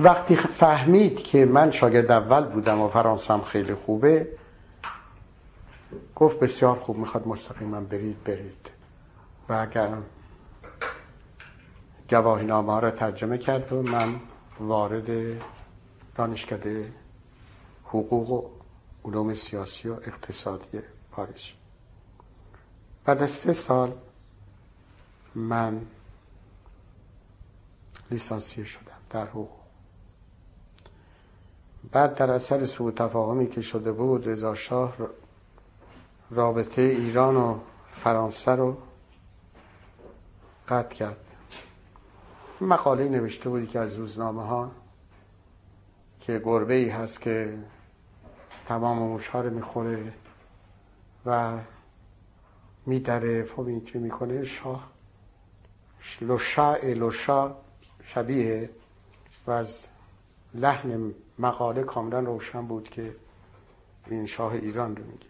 وقتی فهمید که من شاگرد اول بودم و فرانسم خیلی خوبه، گفت بسیار خوب، میخواد مستقیما برید. و اگر گواهینامه ها را ترجمه کرد و من وارد دانشکده حقوق و علوم سیاسی و اقتصادی پاریس. بعد از 3 سال من لیسانسیه شدم در حقوق. بعد در اثر سوء تفاهمی که شده بود، رضا شاه رابطه ایران و فرانسه رو قطع کرد. مقاله نوشته بودی که از روزنامه ها که گربه ای هست که تمام موش‌ها رو میخوره و میدره، فومیتری میکنه. شاه لوشا شبیه و از لحن مقاله کاملا روشن بود که این شاه ایران رو میگه.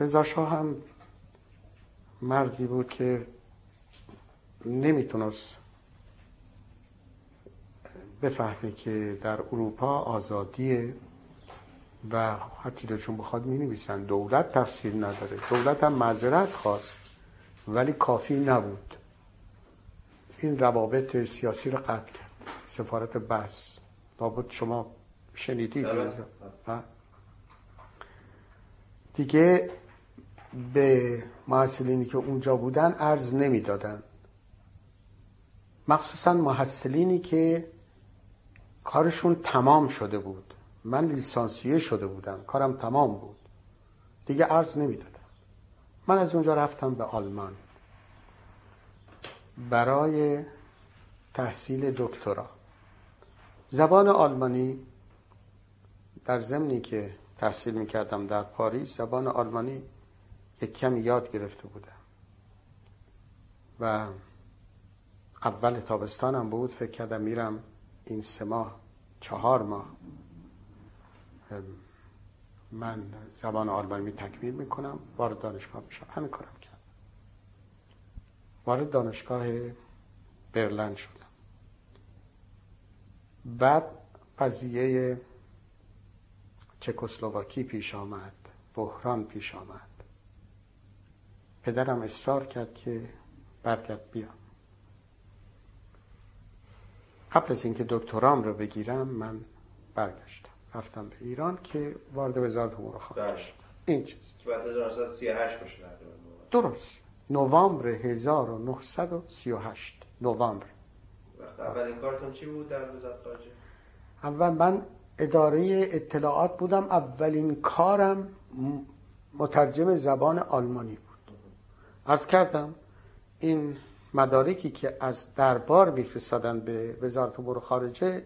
رضا شاه هم مردی بود که نمیتونست بفهمه که در اروپا آزادیه و هرچی دلشون بخواد مینویسن، دولت تفسیر نداره. دولت هم معذرت خواست ولی کافی نبود. این روابط سیاسی رو قطع کرد. سفارت بس لابد شما شنیدید دیگه. به محصلینی که اونجا بودن ارز نمیدادن، مخصوصا محصلینی که کارشون تمام شده بود. من لیسانسیه شده بودم، کارم تمام بود، دیگه ارز نمیدادم. من از اونجا رفتم به آلمان برای تحصیل دکترا. زبان آلمانی در زمانی که تحصیل میکردم در پاریس، زبان آلمانی یک کمی یاد گرفته بودم و اول تابستانم بود. فکر کردم میرم این 4 ماه من زبان آلمانی می تکمیل میکنم، وارد دانشگاه میشم. همین کارم کردم، وارد دانشگاه برلین شدم. بعد قضیه چکسلواکی پیش آمد، بحران پیش آمد. پدرم اصرار کرد که برگرد بیام. قبل از اینکه دکترام رو بگیرم من برگشتم، رفتم به ایران که وارد وزارت امور خارجه شدم. این چیز بعد از 1938 باشه. درست نوامبر 1938 نوامبر. وقت اولین کارتون چی بود در وزارت خارجه؟ اول من اداره اطلاعات بودم. اولین کارم مترجم زبان آلمانی بود. عرض کردم این مدارکی که از دربار میفرستادن به وزارت امور خارجه،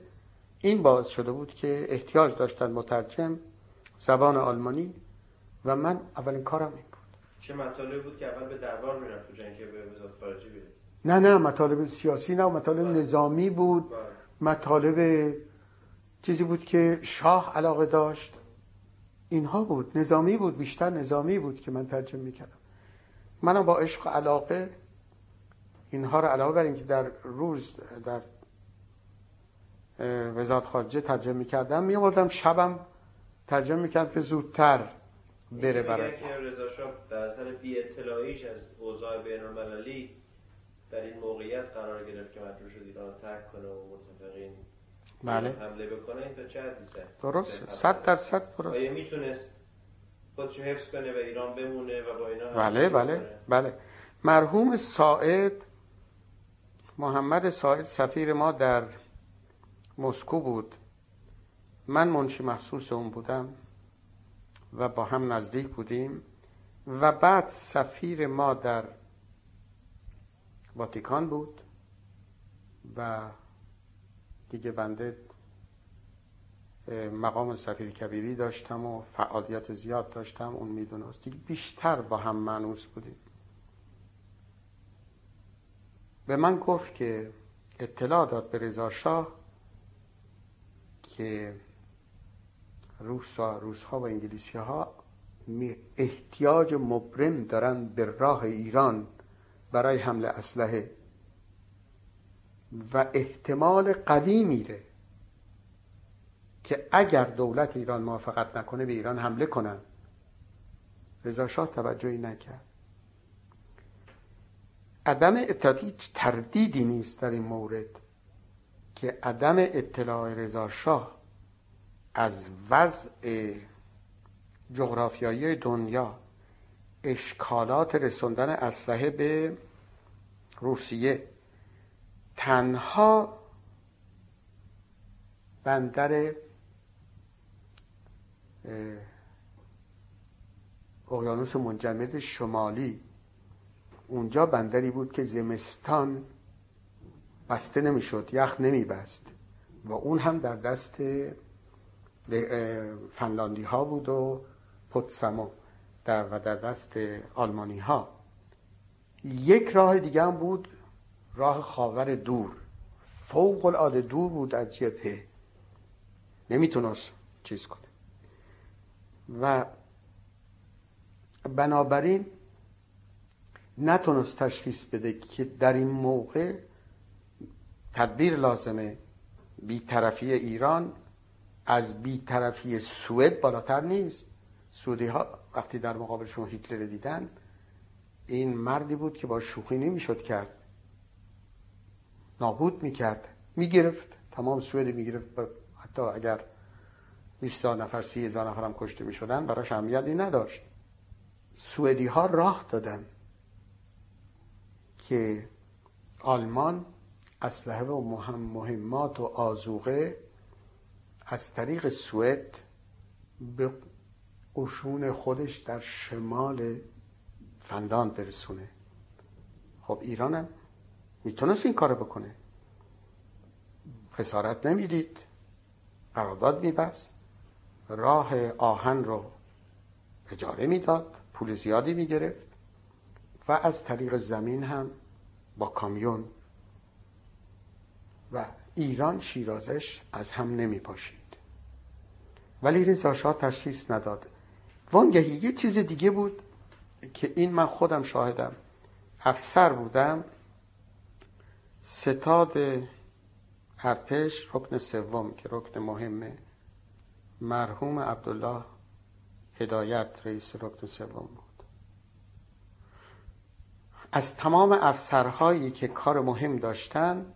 این باعث شده بود که احتیاج داشتن مترجم زبان آلمانی و من اولین کارم این بود. چه مطالبی بود که اول به دربار میرفت تو جنگ که به وزارت خارجه بیاد؟ نه، مطالب سیاسی نه، مطالب نظامی بود. مطالب چیزی بود که شاه علاقه داشت، اینها بود. نظامی بود، بیشتر نظامی بود که من ترجمه میکردم. منم با عشق و علاقه اینها رو، علاوه بر اینکه در روز در وزارت خارجه ترجمه میکردم، میوردم شبم ترجمه میکردم که زودتر بره برای رضا شاه. در اثر بی اطلاعیش از اوضاع بین‌المللی در این موقعیت قرار گرفت که مجبور شد ایران ترک کنه و متفقین بله حمله بکنه. این تا چه حدی درست؟ 100% درست. آیا میتونست خودشو حفظ کنه و ایران بمونه و با اینا؟ بله. مرحوم سید محمد، سید سفیر ما در مسکو بود. من منشی مخصوص اون بودم و با هم نزدیک بودیم. و بعد سفیر ما در واتیکان بود و دیگه بنده مقام سفیر کبیری داشتم و فعالیت زیاد داشتم. اون میدونست دیگه، بیشتر با هم مانوس بودیم. به من گفت که اطلاع داد به رضا شاه که روس‌ها و انگلیسی‌ها احتیاج مبرم دارن به راه ایران برای حمله اسلحه. و احتمال قوی میره که اگر دولت ایران موافقت نکنه به ایران حمله کنن. رضا شاه توجهی نکرد. عدم اطلاع هیچ تردیدی نیست در این مورد که عدم اطلاع رضا شاه از وضع جغرافیایی دنیا، اشکالات رسوندن اسلحه به روسیه، تنها بندر اقیانوس منجمد شمالی، اونجا بندری بود که زمستان بسته نمیشد، یخ نمیبست و اون هم در دست فنلاندی ها بود و پوتسما و در دست آلمانی ها. یک راه دیگه هم بود، راه خاور دور، فوق العاده دور بود از جبهه، نمیتونست چیز کنه و بنابراین نتونست تشخیص بده که در این موقع تدبیر لازمه. بی‌طرفی ایران از بی‌طرفی سوئد بالاتر نیست. سعودی ها وقتی در مقابلشون هیتلر دیدن، این مردی بود که با شوخی نمیشد کرد، نابود میکرد، میگرفت تمام سوئد، میگرفت حتی اگر 20 نفر 30,000 نفر هم کشته میشدن براش اهمیتی نداشت. سوئدی ها راه دادن که آلمان اسلحه و مهمات و آذوقه از طریق سوئد به قشون خودش در شمال فنلاند برسونه. خب ایران هم میتونست این کار بکنه، خسارت نمیدید، قرارداد میبست، راه آهن رو اجاره میداد، پول زیادی میگرفت و از طریق زمین هم با کامیون، و ایران شیرازش از هم نمیپاشید. ولی رضا شاه تشخیص نداد. وانگهی یه چیز دیگه بود که این من خودم شاهدم، افسر بودم، ستاد ارتش رکن سوم که رکن مهمه، مرحوم عبدالله هدایت رئیس رکن سوم بود، از تمام افسرهایی که کار مهم داشتن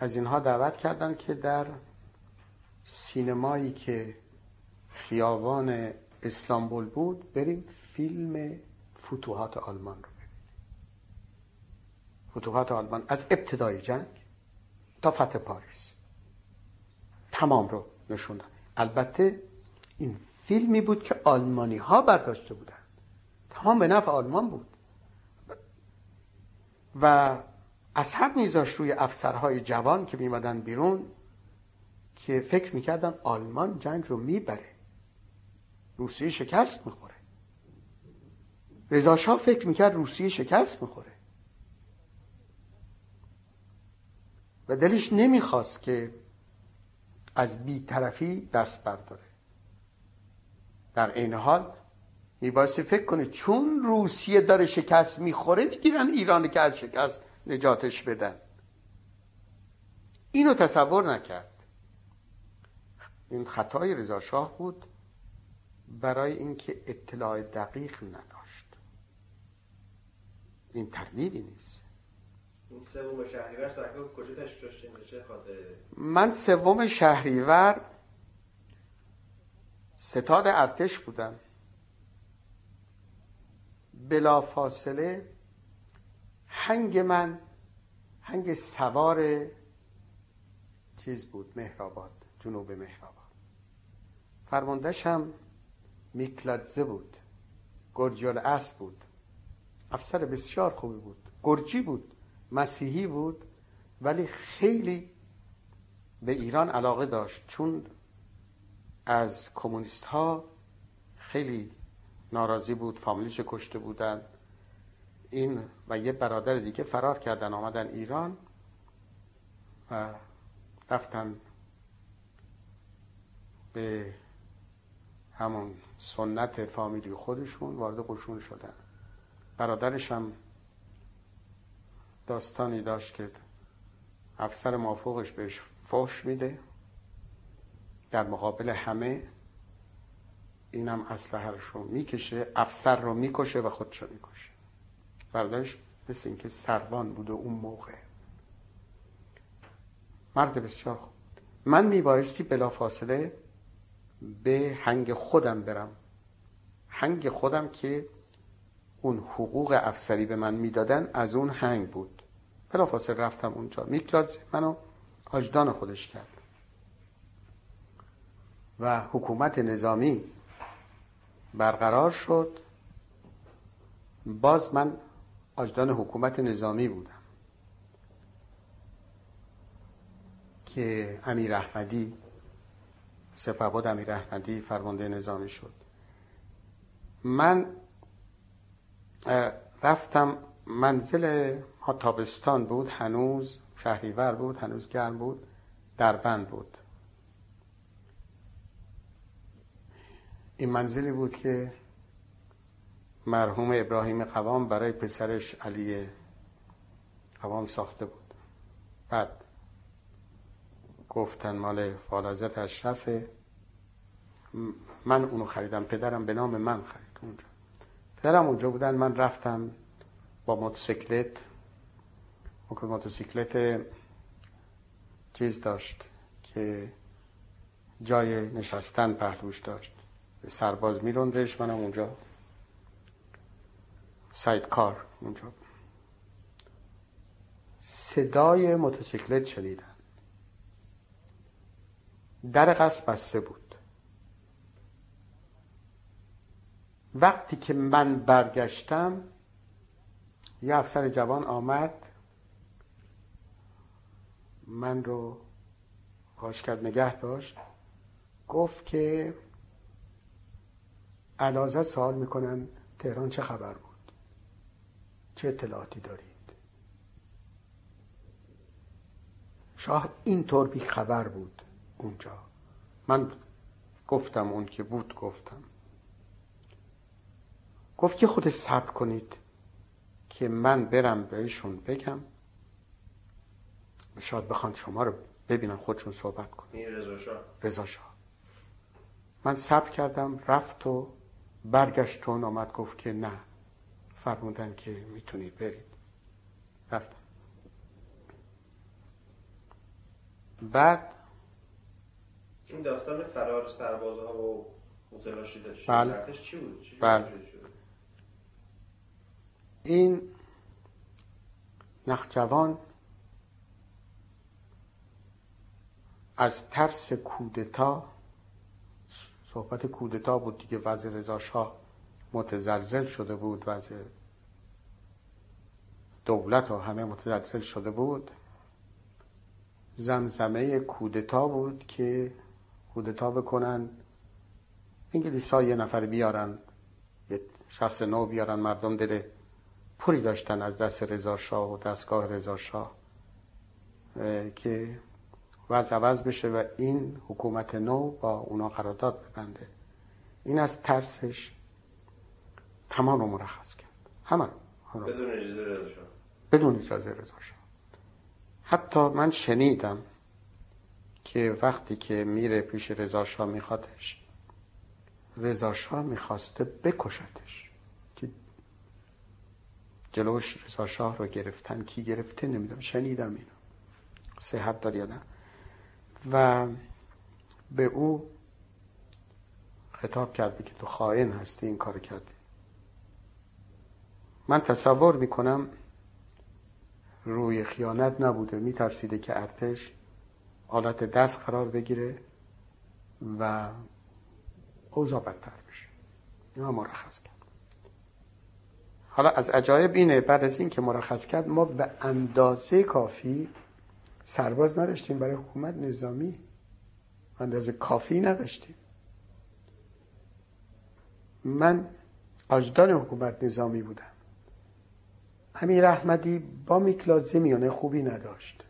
از اینها دعوت کردن که در سینمایی که خیابان استانبول بود بریم فیلم فتوحات آلمان رو ببینیم. فتوحات آلمان از ابتدای جنگ تا فتح پاریس تمام رو نشوندن. البته این فیلمی بود که آلمانی ها برداشته بودن، تمام به نفع آلمان بود و اثر میذاشت روی افسرهای جوان که میمدن بیرون که فکر میکردن آلمان جنگ رو میبره، روسیه شکست میخوره. رضا شاه فکر میکرد روسیه شکست میخوره و دلش نمیخواست که از بی‌طرفی دست برداره. در این حال میبایستی فکر کنه چون روسیه داره شکست میخوره میگیرن ایرانی که از شکست نجاتش بدن. اینو تصور نکرد. این خطای رضا شاه بود، برای اینکه اطلاع دقیق نداشت. این تردیدی نیست. این سوم شهریور سرکار کجا تشکرشتیم به چه خاطره؟ من سوم شهریور ستاد ارتش بودم. بلا فاصله هنگ من هنگ سوار چیز بود، مهرآباد، جنوب مهرآباد. فرماندهش هم میکلادزه بود، گرجی‌الاصل بود، افسر بسیار خوبی بود، گرجی بود، مسیحی بود، ولی خیلی به ایران علاقه داشت چون از کمونیست ها خیلی ناراضی بود، فامیلش کشته بودن. این و یه برادر دیگه فرار کردن آمدن ایران و رفتن به همون سنت فامیلی خودشون وارد قشون شدن. برادرش هم داستانی داشت که افسر مافوقش بهش فحش میده در مقابل همه، اینم اسلحه رو میکشه، افسر رو میکشه و خودش رو میکشه. برداشت مثل اینکه سروان بوده اون موقع. مرد بسیار خوب. من میبایستی بلافاصله به هنگ خودم برم، هنگ خودم که اون حقوق افسری به من میدادن از اون هنگ بود. بلافاصله رفتم اونجا، میکلادزه منو آجدان خودش کرد و حکومت نظامی برقرار شد. باز من آجدان حکومت نظامی بودم که امیر احمدی، سپهبد امیر احمدی، فرمانده نظامی شد. من رفتم منزل، تابستان بود، هنوز شهریور بود، هنوز گرم بود، دربند بود. این منزلی بود که مرحوم ابراهیم قوام برای پسرش علی قوام ساخته بود. بعد گفتن مال والازت اشرفه، من اونو خریدم، پدرم به نام من خرید اونجا. پدرم اونجا بودن، من رفتم با موتوسیکلت چیز داشت که جای نشستن پهلوش داشت، سرباز میروندش، منم اونجا سایدکار اونجا. صدای موتوسیکلت شنیدم، در قصر بسته بود. وقتی که من برگشتم یه افسر جوان آمد من رو خواهش کرد نگه داشت، گفت که علازت سوال میکنن تهران چه خبر بود، چه اطلاعاتی دارید؟ شاه اینطور بی خبر بود اونجا. من گفتم اون که بود، گفتم. گفت که خود صبر کنید که من برم بهشون بگم، شاید بخوان شما رو ببینن خودشون صحبت کنن. این رضا شاه. من صبر کردم، رفت و برگشت و آمد گفت که نه، فرمودن که میتونید برید. رفتم. بعد این داستان فرار سربازها و متلاشی داشت. بله. چی بود؟ بله. این نخجوان از ترس کودتا، صحبت کودتا بود دیگه، وضع رضا شاه متزلزل شده بود، وضع دولت و همه متزلزل شده بود، زمزمه کودتا بود که کودتا بکنن، انگلیس‌ها یه نفر بیارن، یه شخص نو بیارن. مردم دل پوری داشتن از دست رضا شاه و دستگاه رضا شاه که وضع عوض بشه و این حکومت نو با اونا قرارداد ببنده. این از ترسش تمام رو مرخص کرد، همه رو بدون اجازه رضا شاه. حتی من شنیدم که وقتی که میره پیش رضا شاه میخوادش، رضا شاه میخواسته بکشتش که جلوش رضا شاه رو گرفتن، کی گرفته نمیدونم، شنیدم اینو، صحت داری یا نه. و به او خطاب کرده که تو خائن هستی، این کار کردی. من تصور میکنم روی خیانت نبوده، میترسیده که ارتش آلت دست قرار بگیره و اوضاع بدتر بشه، اینا مرخص کرد. حالا از عجایب اینه، بعد از این که مرخص کرد ما به اندازه کافی سرباز نداشتیم برای حکومت نظامی، اندازه کافی نداشتیم. من آجدان حکومت نظامی بودم. امیر احمدی با میکلادزه میانه خوبی نداشت.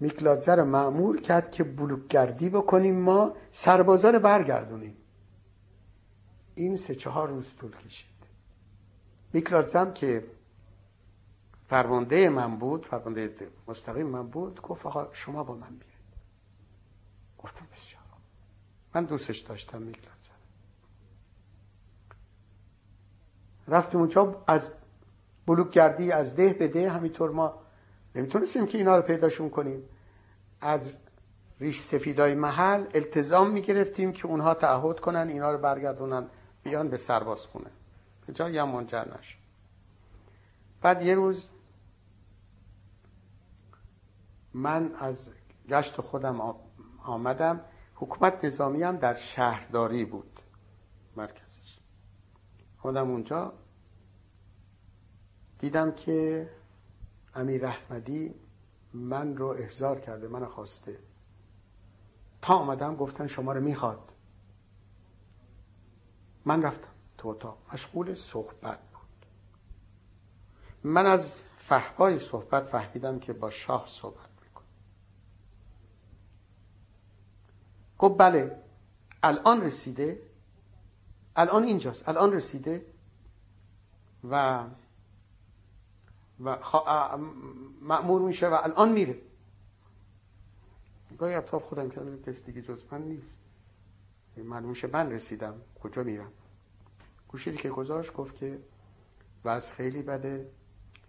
میکلادزه رو مأمور کرد که بلوکگردی بکنیم، ما سربازا رو برگردونیم. این 3-4 روز طول کشید. میکلادزه هم که فرمانده من بود، فرمانده مستقیم من بود، گفت آقا شما با من بیاید. گفتم بسیار. من دوستش داشتم میکلادزه. رفتیم اونجا، از بلوک گردی از ده به ده، همینطور ما نمیتونستیم که اینا رو پیداشون کنیم. از ریش سفیدای محل التزام میگرفتیم که اونها تعهد کنن اینا رو برگردونن بیان به سرباز خونه، به جایی هم منجر نشد. بعد یه روز من از گشت خودم آمدم، حکومت نظامی هم در شهرداری بود مرکزش. آمدم اونجا دیدم که امیر رحمتی من رو احضار کرده، من خواسته. تا آمدم گفتن شما رو میخواد. من رفتم تو اتاق، مشغول صحبت بود. من از فحوای صحبت فهمیدم که با شاه صحبت میکنه. گفت بله الان رسیده، الان اینجاست، الان رسیده و مأمور میشه و الان میره. گاهی اطراف خودم کردم کسی دیگه جز من نیست، معلوم میشه من رسیدم، کجا میرم؟ گوشیری که گذاشت گفت که وضع خیلی بده،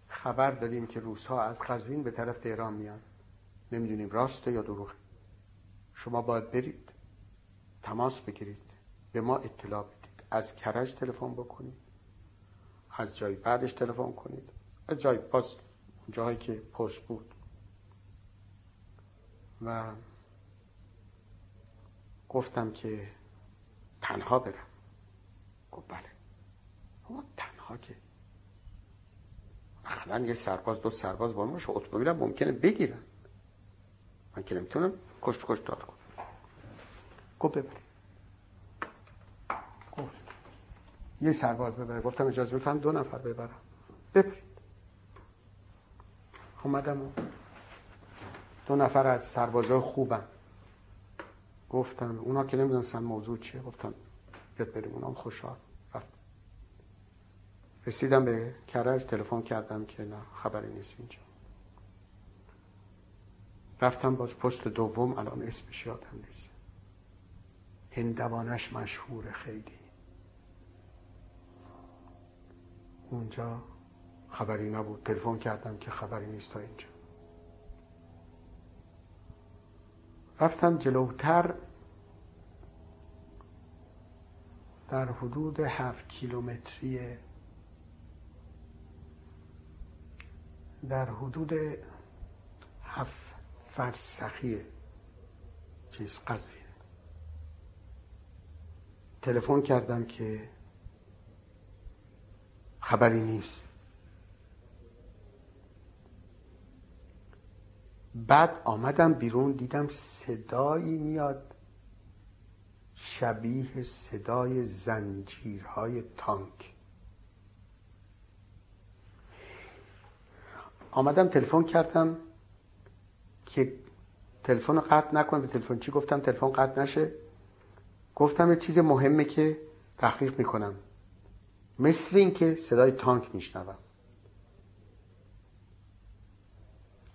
خبر داریم که روس‌ها از قزوین به طرف تهران میان، نمیدونیم راسته یا دروغه، شما باید برید تماس بگیرید، به ما اطلاع بدید، از کرج تلفن بکنید، از جای بعدش تلفن کنید، از جای پست، جایی که پست بود. و گفتم که تنها برم. گفت بله. اما تنها که اخلا یه سرباز دو سرباز با من شو اتومبیلم ممکنه بگیرن، من که نمیتونم کشت داد کنم. گفت ببرید. گفت یه سرباز ببره. گفتم اجازه میفهم دو نفر ببرم. ببرید. اومدم و دو نفر از سربازای خوبم. گفتم اونا که نمیدونستن موضوع چیه، گفتم بیاد بریم. اونام خوشحال رفت. رسیدم به کرج، تلفن کردم که نه خبری نیست اینجا. رفتم باز پست دوم، الان اسمش یادم نیست، هندوانش مشهور خیلی. اونجا خبری نبود، تلفن کردم که خبری نیست تا اینجا. رفتم جلوتر، در حدود 7 کیلومتری، در حدود 7 فرسخی چیز قضیه، تلفن کردم که خبری نیست. بعد آمدم بیرون، دیدم صدایی میاد شبیه صدای زنجیرهای تانک. آمدم تلفن کردم که تلفن قطع نکن، به تلفن چی گفتم تلفن قطع نشه، گفتم یه چیز مهمه که تحقیق میکنم، مثل این که صدای تانک میشنوم.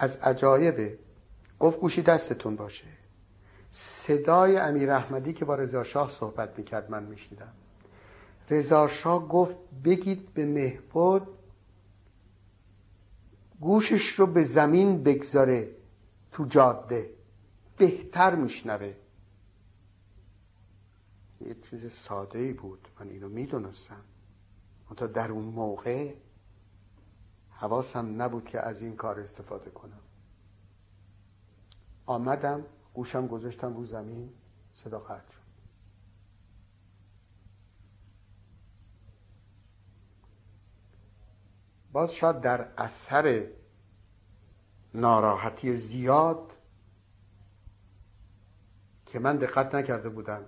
از عجایبه گفت گوشی دستتون باشه. صدای امیر رحمتی که با رضا شاه صحبت میکرد من میشنیدم. رضا شاه گفت بگید به مهبد گوشش رو به زمین بگذاره تو جاده، بهتر میشنوه. یه چیز ساده‌ای بود، من اینو میدونستم، منتها در اون موقع حواسم نبود که از این کار استفاده کنم. آمدم گوشم گذاشتم رو زمین، صدا قطع شد. باز شاید در اثر ناراحتی زیاد که من دقت نکرده بودم،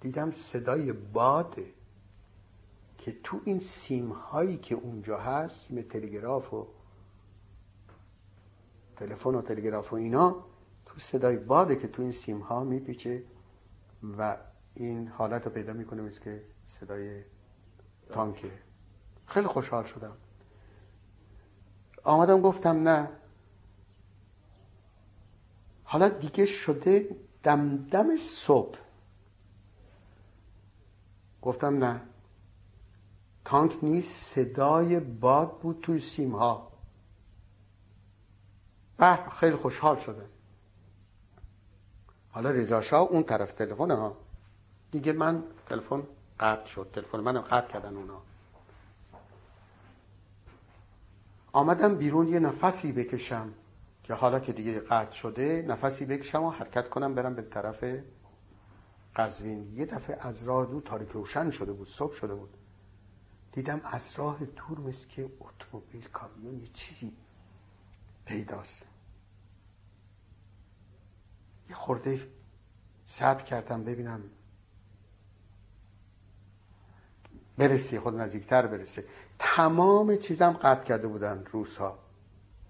دیدم صدای باده که تو این سیم هایی که اونجا هست، سیم تلگراف و تلفن و تلگراف و اینا، تو صدای باده که تو این سیم ها میپیچه و این حالت رو پیدا میکنه مثل که صدای تانکه. خیلی خوشحال شدم. آمدم گفتم نه، حالا دیگه شده دمدم صبح. گفتم نه، تانک نیست، صدای باد بود توی سیمها. بح خیلی خوشحال شدم. حالا رضا شاه اون طرف تلفن ها دیگه، من تلفن قطع شد، تلفن منو قطع کردن اونا. آمدم بیرون یه نفسی بکشم که حالا که دیگه قطع شده نفسی بکشم و حرکت کنم برم به طرف قزوین. یه دفعه از راه دور تاریک روشن شده بود، صبح شده بود، دیدم از راه دور مثل که اتومبیل، کامیون، یه چیزی پیداست. یه خورده صبر کردم ببینم برسی، خود نزدیکتر برسه. تمام چیزم قطع کرده بودن روس‌ها،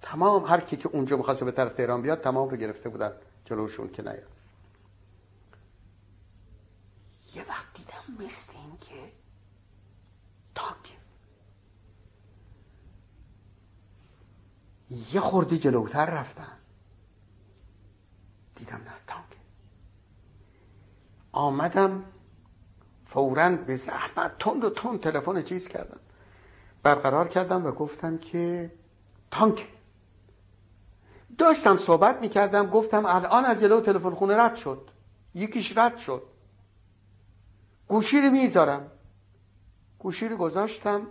تمام هر کی که اونجا می‌خواست به طرف تهران بیاد تمام رو گرفته بودن جلوشون که نیاد. یه وقت دیدم مثل این که تانک یه خورده جلوتر رفتن، دیدم نه تانک. آمدم فوراً به زحمت تند و تند تلفن چیز کردم، برقرار کردم و گفتم که تانک. داشتم صحبت میکردم، گفتم الان از جلو تلفن خونه رد شد، یکیش رد شد، گوشی رو میذارم. گوشی رو گذاشتم.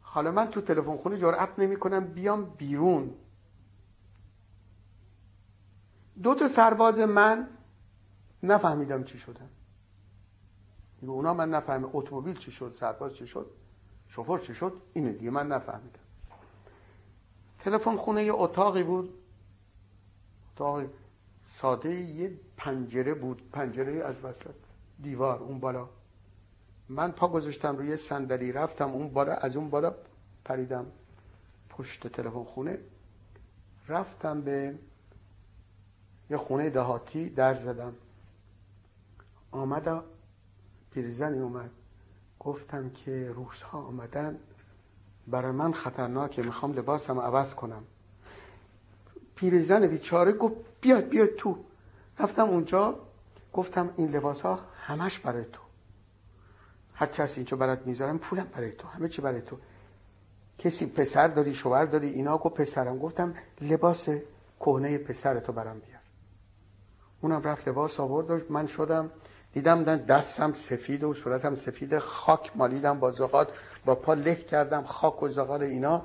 حالا من تو تلفن خونه جرأت نمیکنم بیام بیرون. دو تا سرباز من نفهمیدم چی شدن، دیگه اونا من نفهمه اتومبیل چی شد، سرباز چی شد، شوفر چی شد، اینه دیگه من نفهمیدم. تلفن خونه یه اتاقی بود، اتاق ساده، یه پنجره بود، پنجره از وسط دیوار اون بالا. من پا گذاشتم روی صندلی، رفتم اون بالا، از اون بالا پریدم پشت تلفن خونه، رفتم به یه خونه دهاتی در زدم. آمد پیرزنی اومد، گفتم که روس‌ها آمدن، برای من خطرناکه، میخوام لباسم عوض کنم. پیرزن بیچاره گفت بیاد تو. رفتم اونجا گفتم این لباس‌ها همش برای تو، هر چی هست اینجا برات میذارم، پولم برای تو، همه چی برای تو. کسی پسر داری، شوهر داری، اینا؟ گفت پسرم. گفتم لباس کهنه پسرتو برام بیار. اونم رفت لباس آورد. من شدم دیدم دستم سفید و صورتم سفید، خاک مالیدم با زغال، با پا له کردم خاک و زغال اینا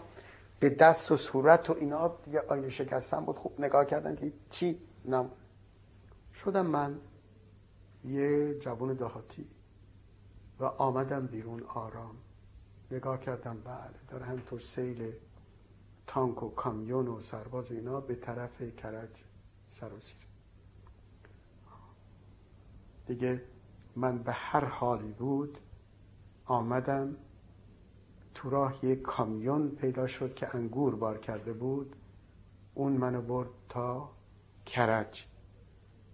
به دست و صورت و اینا. دیگه آینه شکستم بود، خوب نگاه کردن که چی نم شدم. من یه جوان دهاتی و آمدم بیرون آرام، نگاه کردم بله داره همینطور سیل تانک و کامیون و سرباز و اینا به طرف کرج سراسیر. دیگه من به هر حالی بود آمدم تو راه. یک کامیون پیدا شد که انگور بار کرده بود، اون منو برد تا کرج.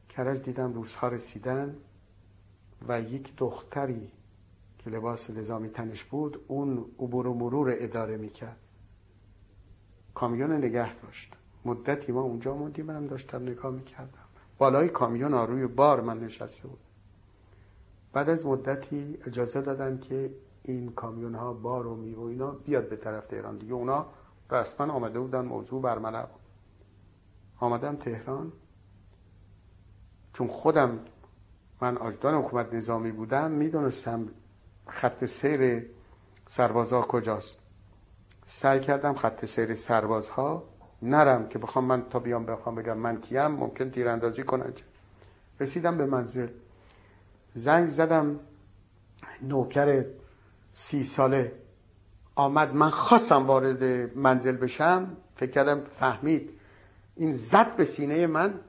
کرج دیدم روس‌ها رسیدن و یک دختری که لباس نظامی تنش بود، اون عبور و مرور اداره میکرد، کامیون نگه داشت. مدتی ما اونجا موندیم، منم داشتم نگاه میکردم. بالای کامیون ها روی بار من نشسته بود. بعد از مدتی اجازه دادن که این کامیون ها بار و میوه اینا بیاد به طرف تهران. دیگه اونا رسما آمده بودن موضوع برملا بود. آمدم تهران، چون خودم من آجدان حکومت نظامی بودم، میدونستم خط سیر سربازها کجاست. سعی کردم خط سیر سربازها نرم که بخوام من تا بیام بخوام بگم من کیم، ممکن تیراندازی کنن. رسیدم به منزل، زنگ زدم، نوکر 30 ساله آمد. من خواستم وارد منزل بشم، فکر کردم فهمید، این زد به سینه من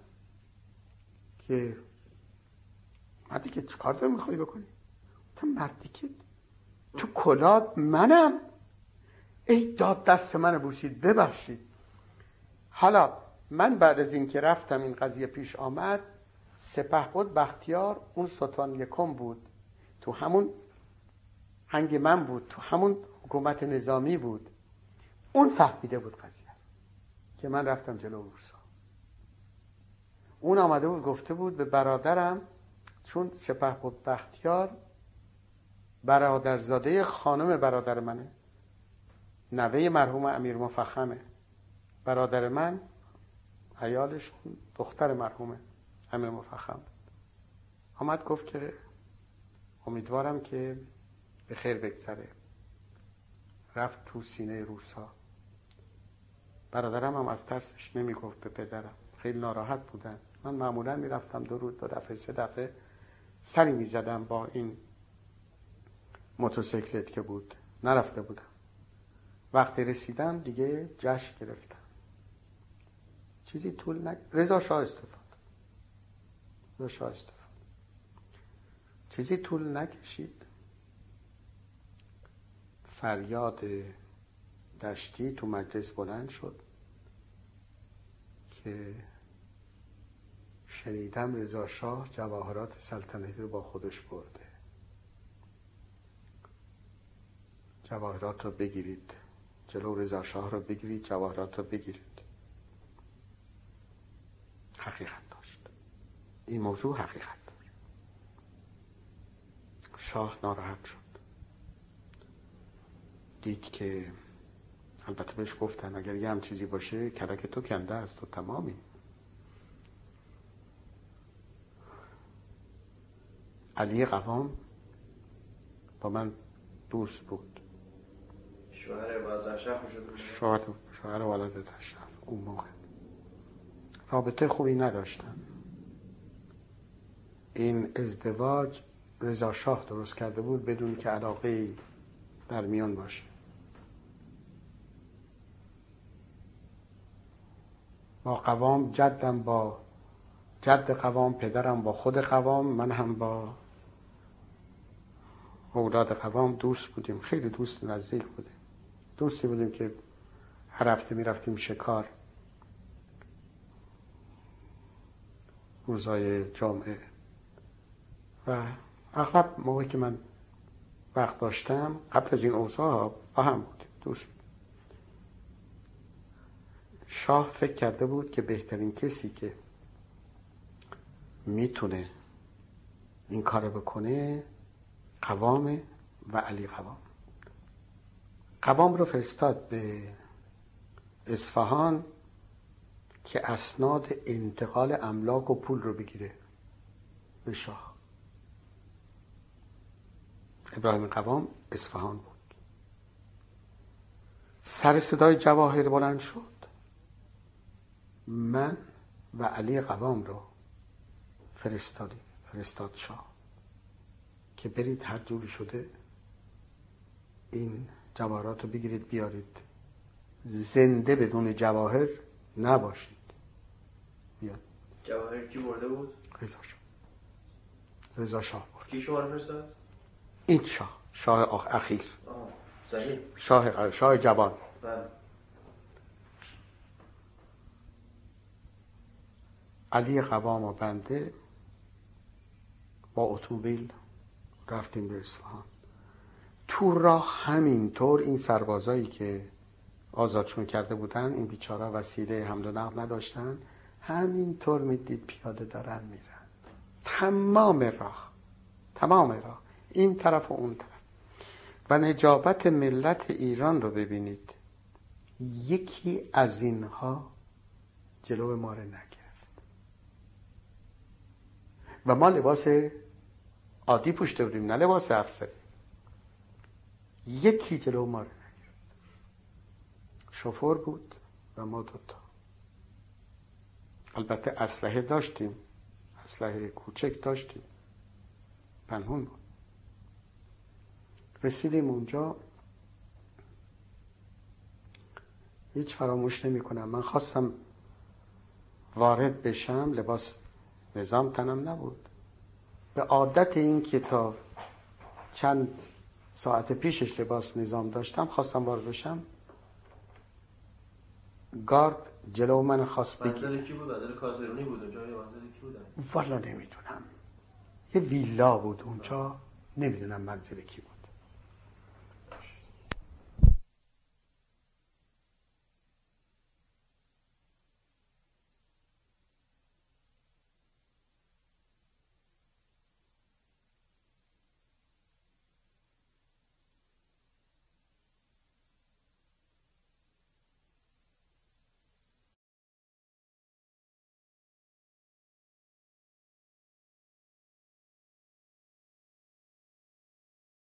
که مردی که چیکار داری میخوای بکنی؟ تو مردی که تو کلاه منم. ای داد دست منو بوسید، ببخشید. حالا من بعد از این که رفتم این قضیه پیش آمد، سپه بود بختیار، اون ستان یکم بود، تو همون هنگ من بود، تو همون حکومت نظامی بود. اون فهمیده بود قضیه که من رفتم جلو بورسا. اون آمده بود گفته بود به برادرم، چون سپهبد بختیار برادرزاده خانم برادر منه، نوه مرحوم امیر مفخمه، برادر من عیالش دختر مرحوم امیر مفخم، آمد گفت که امیدوارم که به خیر بگذره. رفت تو سینه روسا. برادرم هم از ترسش نمی گفت به پدرم، خیلی ناراحت بودن. من معمولا می رفتم دو دفعه سه دفعه سری می زدم با این موتورسیکلت که بود، نرفته بودم. وقتی رسیدم دیگه جشن گرفتم، چیزی طول رضا شاه استفاده، رضا شاه استفاده، چیزی طول نکشید فریاد دشتی تو مجلس بلند شد که شنیدم رضا شاه جواهرات سلطنتی رو با خودش برده، جواهرات رو بگیرید، جلو رضا شاه رو بگیرید، جواهرات رو بگیرید. حقیقت داشت این موضوع، حقیقت داشت. شاه ناراحت شد، دید که البته بهش گفتن اگر یه هم چیزی باشه کلک تو کنده است، تو تمامی. علی قوام با من دوست بود، شوهر والده شاه. اون موقع رابطه خوبی نداشتن. این ازدواج رضا شاه درست کرده بود بدون که علاقه‌ای در میان باشه. ما قوام، جدم با جد قوام، پدرم با خود قوام، من هم با اولاد قوام دوست بودیم، خیلی دوست نزدیک بودیم. دوستی بودیم که هر هفته می رفتیم شکار روزای جمعه و اغلب موقعی که من وقت داشتم قبل از این اوضاع با هم بودیم، دوست. شاه فکر کرده بود که بهترین کسی که میتونه این کارو بکنه قوام و علی قوام. قوام رو فرستاد به اصفهان که اسناد انتقال املاک و پول رو بگیره به شاه. ابراهیم قوام اصفهان بود. سر صدای جواهر بلند شد. من و علی قوام رو فرستاد شاه که برید هر جوری شده این جواهرات رو بگیرید بیارید، زنده بدون جواهر نباشید. بیاد. جواهر کی برده بود؟ رضا شاه. رضا شاه برد. کی شما رو فرستاد؟ این شاه اخیر. صحیح. شاه جوان. بله. علی قوام و بنده با اتومبیل رفتیم به اصفهان. تو راه همینطور این سربازایی که آزادشون کرده بودن، این بیچارا وسیله حمل و نقل نداشتن، همینطور میدید پیاده دارن میرن تمام راه این طرف و اون طرف. و نجابت ملت ایران رو ببینید، یکی از اینها جلو ما رو نگرفت و ما لباس عادی پوشته بودیم، نه لباس افسری. یکی جلو ما رو نگرفت، شوفر بود و ما دوتا. البته اسلحه داشتیم، اسلحه کوچک داشتیم، پنهون بود. رسیدیم اونجا. هیچ فراموش نمی کنم، من خواستم وارد بشم، لباس نظام تنم نبود. به عادت این که تا چند ساعت پیشش لباس نظام داشتم، خواستم وارد بشم، گارد جلو من خواست بگیر. منزل کی بود؟ منزل کازرونی بود اونجا؟ منزل کی بود؟ والا نمیدونم، یه ویلا بود اونجا، نمیدونم منزل کی بود.